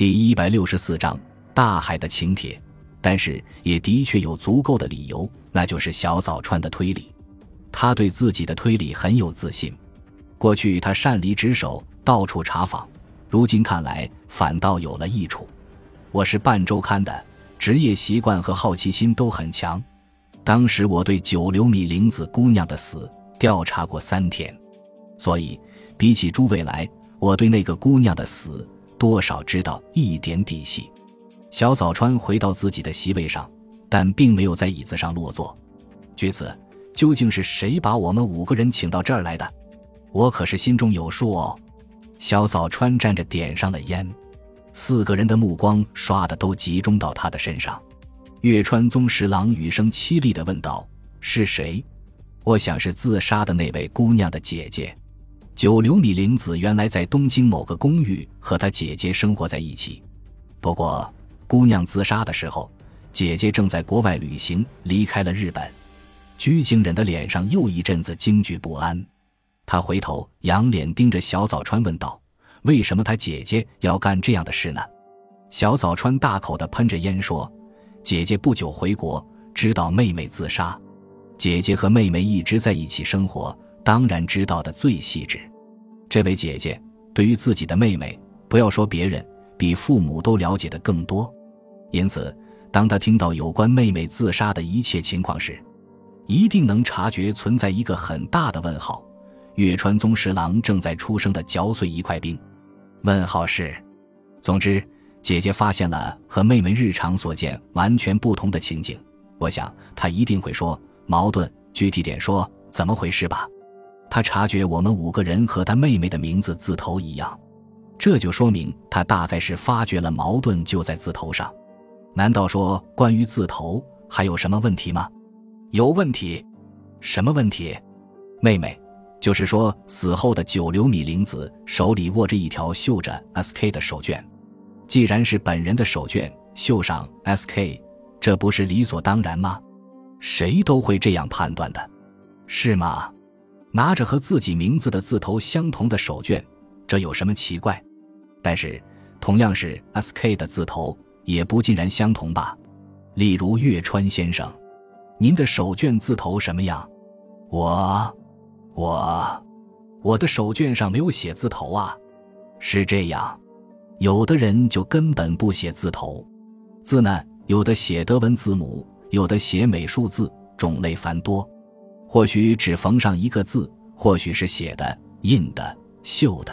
第164章大海的请帖。但是也的确有足够的理由，那就是小早川的推理。他对自己的推理很有自信，过去他擅离职守，到处查访，如今看来反倒有了益处。我是半周刊的，职业习惯和好奇心都很强。当时我对久留米玲子姑娘的死调查过3天，所以比起诸位来，我对那个姑娘的死多少知道一点底细。小早川回到自己的席位上，但并没有在椅子上落座。据此，究竟是谁把我们5个人请到这儿来的？我可是心中有数哦。小早川站着点上了烟，4个人的目光刷的都集中到他的身上。月川宗十郎语声凄厉地问道：“是谁？”我想是自杀的那位姑娘的姐姐。久留米玲子原来在东京某个公寓和她姐姐生活在一起，不过姑娘自杀的时候，姐姐正在国外旅行，离开了日本。居井忍的脸上又一阵子惊惧不安，他回头仰脸盯着小早川问道：“为什么他姐姐要干这样的事呢？”小早川大口地喷着烟说：“姐姐不久回国，知道妹妹自杀。姐姐和妹妹一直在一起生活，当然知道的最细致。这位姐姐对于自己的妹妹，不要说别人，比父母都了解的更多。因此当她听到有关妹妹自杀的一切情况时，一定能察觉存在一个很大的问号。月川宗十郎正在出声的嚼碎一块冰。问号是，总之姐姐发现了和妹妹日常所见完全不同的情景，我想她一定会说矛盾，具体点说怎么回事吧。她察觉我们5个人和她妹妹的名字字头一样，这就说明她大概是发觉了矛盾就在字头上。难道说关于字头还有什么问题吗？有问题。什么问题？妹妹，就是说死后的久留米玲子手里握着一条绣着 SK 的手绢。既然是本人的手绢，绣上 SK， 这不是理所当然吗？谁都会这样判断的。是吗？拿着和自己名字的字头相同的手绢，这有什么奇怪？但是同样是 SK 的字头，也不尽然相同吧。例如月川先生，您的手绢字头什么样？我的手绢上没有写字头啊。是这样，有的人就根本不写字头。字呢，有的写德文字母，有的写美术字，种类繁多。或许只缝上一个字，或许是写的、印的、绣的，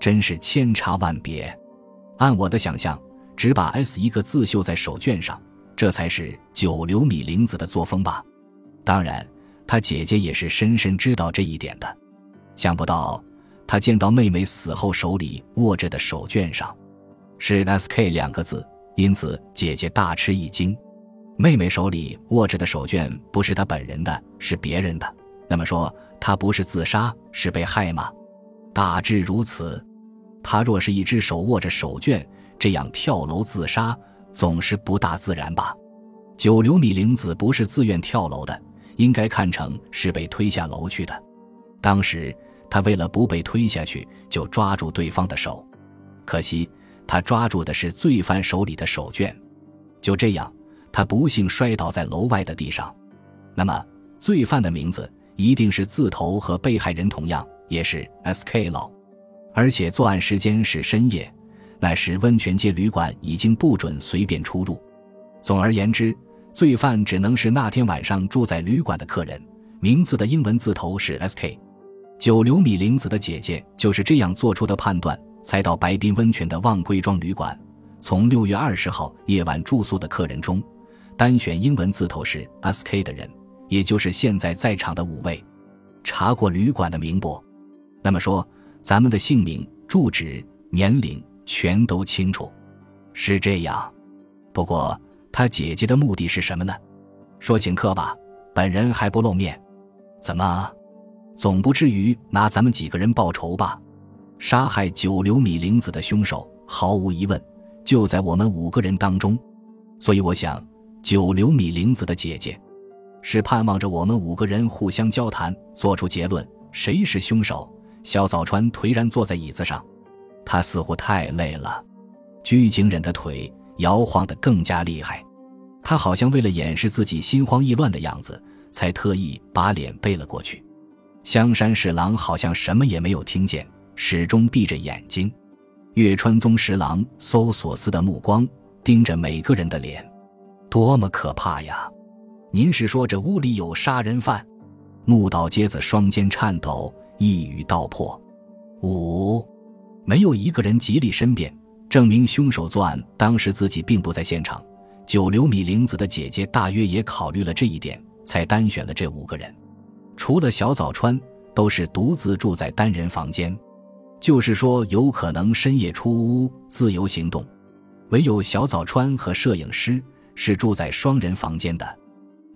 真是千差万别。按我的想象，只把 S 一个字绣在手绢上，这才是久留米玲子的作风吧。当然她姐姐也是深深知道这一点的。想不到她见到妹妹死后手里握着的手绢上是 SK 2个字，因此姐姐大吃一惊。妹妹手里握着的手绢不是她本人的，是别人的，那么说她不是自杀，是被害吗？大致如此。她若是一只手握着手绢，这样跳楼自杀总是不大自然吧。久留米玲子不是自愿跳楼的，应该看成是被推下楼去的。当时她为了不被推下去，就抓住对方的手，可惜她抓住的是罪犯手里的手绢。就这样她不幸摔倒在楼外的地上。那么罪犯的名字一定是字头和被害人同样，也是 SK 佬。而且作案时间是深夜，那时温泉街旅馆已经不准随便出入。总而言之，罪犯只能是那天晚上住在旅馆的客人，名字的英文字头是 SK。 久留米玲子的姐姐就是这样做出的判断，才到白滨温泉的望归庄旅馆，从6月20号夜晚住宿的客人中单选英文字头是 SK 的人，也就是现在在场的5位。查过旅馆的名簿，那么说咱们的姓名、住址、年龄全都清楚。是这样。不过她姐姐的目的是什么呢？说请客吧，本人还不露面。怎么，总不至于拿咱们几个人报仇吧？杀害久留米玲子的凶手毫无疑问就在我们5个人当中，所以我想久留米玲子的姐姐是盼望着我们5个人互相交谈，做出结论谁是凶手。小早川颓然坐在椅子上，他似乎太累了，鞠警忍的腿摇晃得更加厉害，他好像为了掩饰自己心慌意乱的样子，才特意把脸背了过去。香山十郎好像什么也没有听见，始终闭着眼睛。月川宗十郎搜索似的目光盯着每个人的脸，多么可怕呀！您是说这屋里有杀人犯？木岛街子双肩颤抖，一语道破：五，没有一个人极力申辩，证明凶手作案当时自己并不在现场。九流米玲子的姐姐大约也考虑了这一点，才单选了这五个人。除了小早川，都是独自住在单人房间，就是说有可能深夜出屋自由行动。唯有小早川和摄影师是住在双人房间的，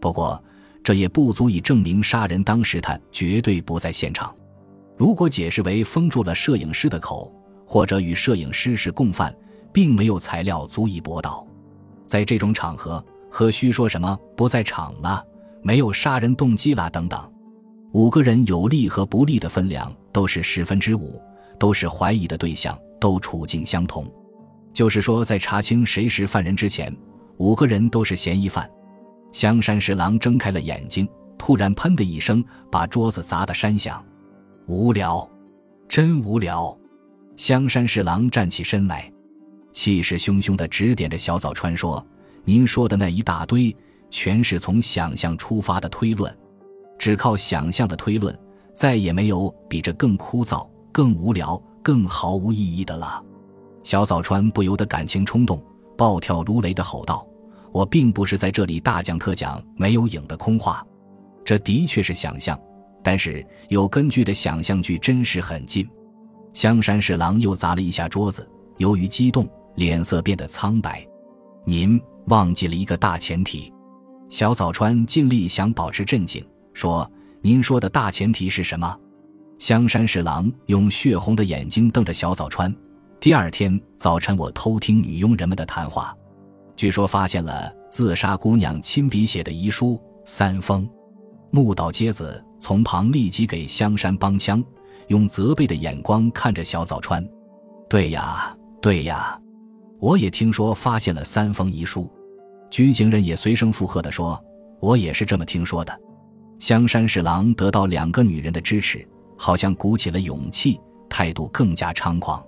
不过这也不足以证明杀人当时他绝对不在现场。如果解释为封住了摄影师的口，或者与摄影师是共犯，并没有材料足以驳倒。在这种场合，何须说什么不在场啦，没有杀人动机啦等等。五个人有利和不利的分量都是5%，都是怀疑的对象，都处境相同。就是说在查清谁是犯人之前，五个人都是嫌疑犯。香山十郎睁开了眼睛，突然喷的一声把桌子砸得山响。无聊，真无聊。香山十郎站起身来，气势汹汹地指点着小早川说：您说的那一大堆全是从想象出发的推论，只靠想象的推论，再也没有比这更枯燥、更无聊、更毫无意义的了。小早川不由得感情冲动，暴跳如雷地吼道：我并不是在这里大讲特讲没有影的空话，这的确是想象，但是有根据的想象距真实很近。香山十郎又砸了一下桌子，由于激动脸色变得苍白。您忘记了一个大前提。小早川尽力想保持镇静，说：您说的大前提是什么？香山十郎用血红的眼睛瞪着小早川：第二天早晨我偷听女佣人们的谈话，据说发现了自杀姑娘亲笔写的遗书3封。木岛街子从旁立即给香山帮腔，用责备的眼光看着小早川。对呀，对呀，我也听说发现了3封遗书。居井人也随声附和地说：我也是这么听说的。香山侍郎得到2个女人的支持，好像鼓起了勇气，态度更加猖狂。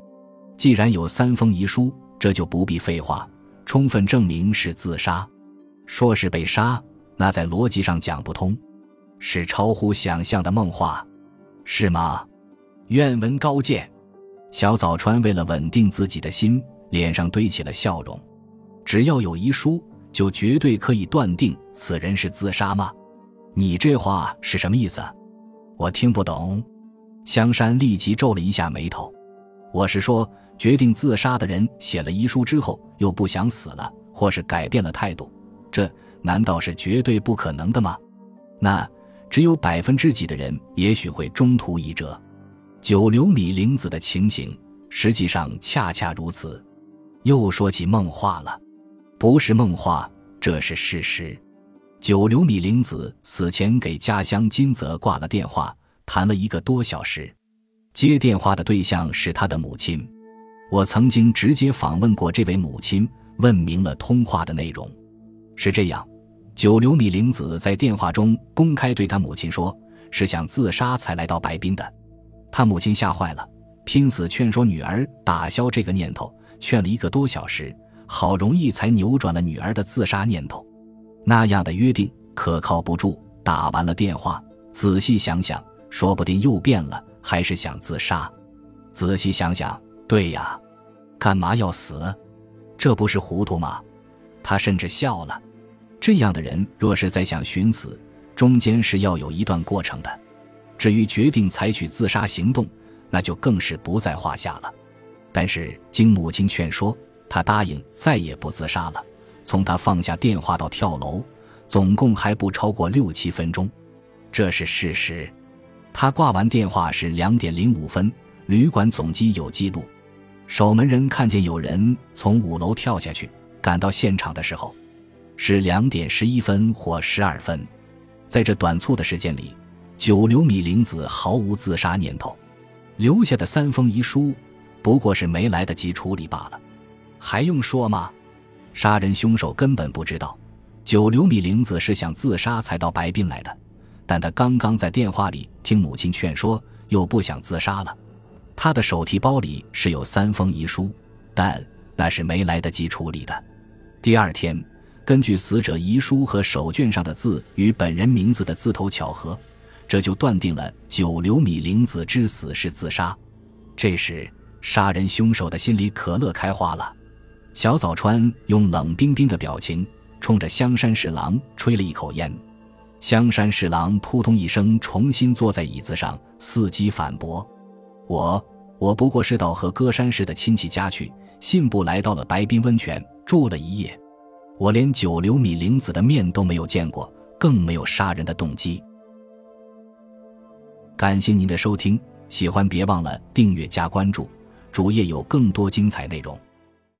既然有3封遗书，这就不必废话，充分证明是自杀。说是被杀，那在逻辑上讲不通，是超乎想象的梦话，是吗？愿闻高见。小早川为了稳定自己的心，脸上堆起了笑容。只要有遗书，就绝对可以断定此人是自杀吗？你这话是什么意思？我听不懂。香山立即皱了一下眉头。我是说，决定自杀的人写了遗书之后又不想死了，或是改变了态度，这难道是绝对不可能的吗？那只有几%的人也许会中途一折。九流米玲子的情形实际上恰恰如此。又说起梦话了。不是梦话，这是事实。九流米玲子死前给家乡金泽挂了电话，谈了1个多小时。接电话的对象是她的母亲。我曾经直接访问过这位母亲，问明了通话的内容。是这样，九流米玲子在电话中公开对她母亲说，是想自杀才来到白滨的。她母亲吓坏了，拼死劝说女儿打消这个念头，劝了1个多小时，好容易才扭转了女儿的自杀念头。那样的约定可靠不住，打完了电话，仔细想想，说不定又变了，还是想自杀。仔细想想，对呀，干嘛要死？这不是糊涂吗？他甚至笑了。这样的人若是在想寻死，中间是要有一段过程的。至于决定采取自杀行动，那就更是不在话下了。但是经母亲劝说，他答应再也不自杀了。从他放下电话到跳楼，总共还不超过6-7分钟，这是事实。他挂完电话是2点05分，旅馆总机有记录。守门人看见有人从5楼跳下去，赶到现场的时候是2点11分或12分。在这短促的时间里，九流米玲子毫无自杀念头，留下的3封遗书不过是没来得及处理罢了。还用说吗？杀人凶手根本不知道九流米玲子是想自杀才到白滨来的，但他刚刚在电话里听母亲劝说，又不想自杀了。他的手提包里是有3封遗书，但那是没来得及处理的。第二天，根据死者遗书和手卷上的字与本人名字的字头巧合，这就断定了九流米玲子之死是自杀。这时，杀人凶手的心里可乐开花了。小早川用冷冰冰的表情冲着香山侍郎吹了一口烟。香山侍郎扑通一声重新坐在椅子上，伺机反驳：我不过是到和歌山市的亲戚家去，信步来到了白滨温泉住了一夜，我连九流米玲子的面都没有见过，更没有杀人的动机。感谢您的收听，喜欢别忘了订阅加关注，主页有更多精彩内容。